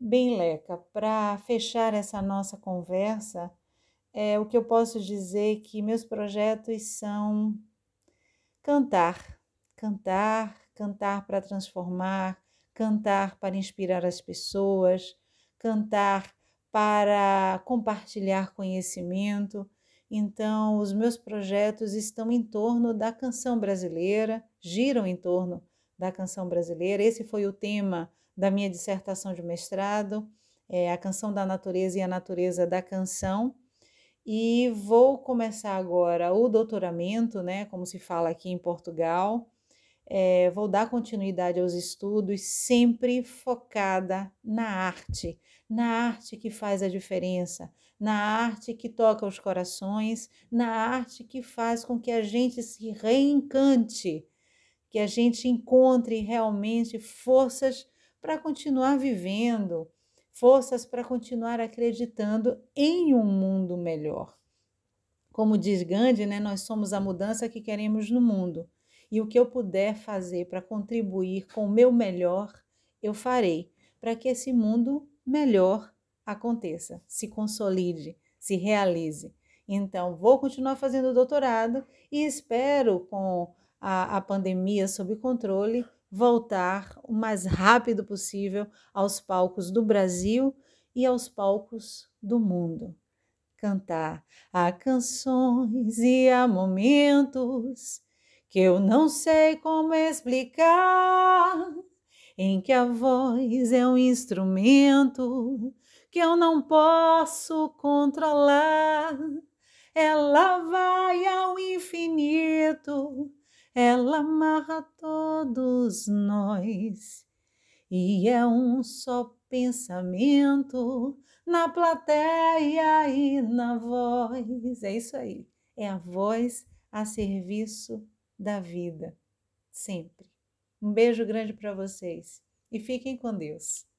Bem, Leca, para fechar essa nossa conversa, o que eu posso dizer é que meus projetos são cantar para transformar, cantar para inspirar as pessoas, cantar para compartilhar conhecimento. Então, os meus projetos estão em torno da canção brasileira, giram em torno da canção brasileira. Esse foi o tema da minha dissertação de mestrado, a canção da natureza e a natureza da canção. E vou começar agora o doutoramento, né, como se fala aqui em Portugal. Vou dar continuidade aos estudos, sempre focada na arte que faz a diferença, na arte que toca os corações, na arte que faz com que a gente se reencante, que a gente encontre realmente forças para continuar vivendo, forças para continuar acreditando em um mundo melhor. Como diz Gandhi, né, nós somos a mudança que queremos no mundo. E o que eu puder fazer para contribuir com o meu melhor, eu farei, para que esse mundo melhor aconteça, se consolide, se realize. Então, vou continuar fazendo o doutorado e espero, com a pandemia sob controle, voltar o mais rápido possível aos palcos do Brasil e aos palcos do mundo. Cantar há canções e há momentos que eu não sei como explicar, em que a voz é um instrumento que eu não posso controlar. Ela vai ao infinito, ela amarra todos nós, e é um só pensamento na plateia e na voz. É isso aí, é a voz a serviço da vida, sempre. Um beijo grande para vocês e fiquem com Deus.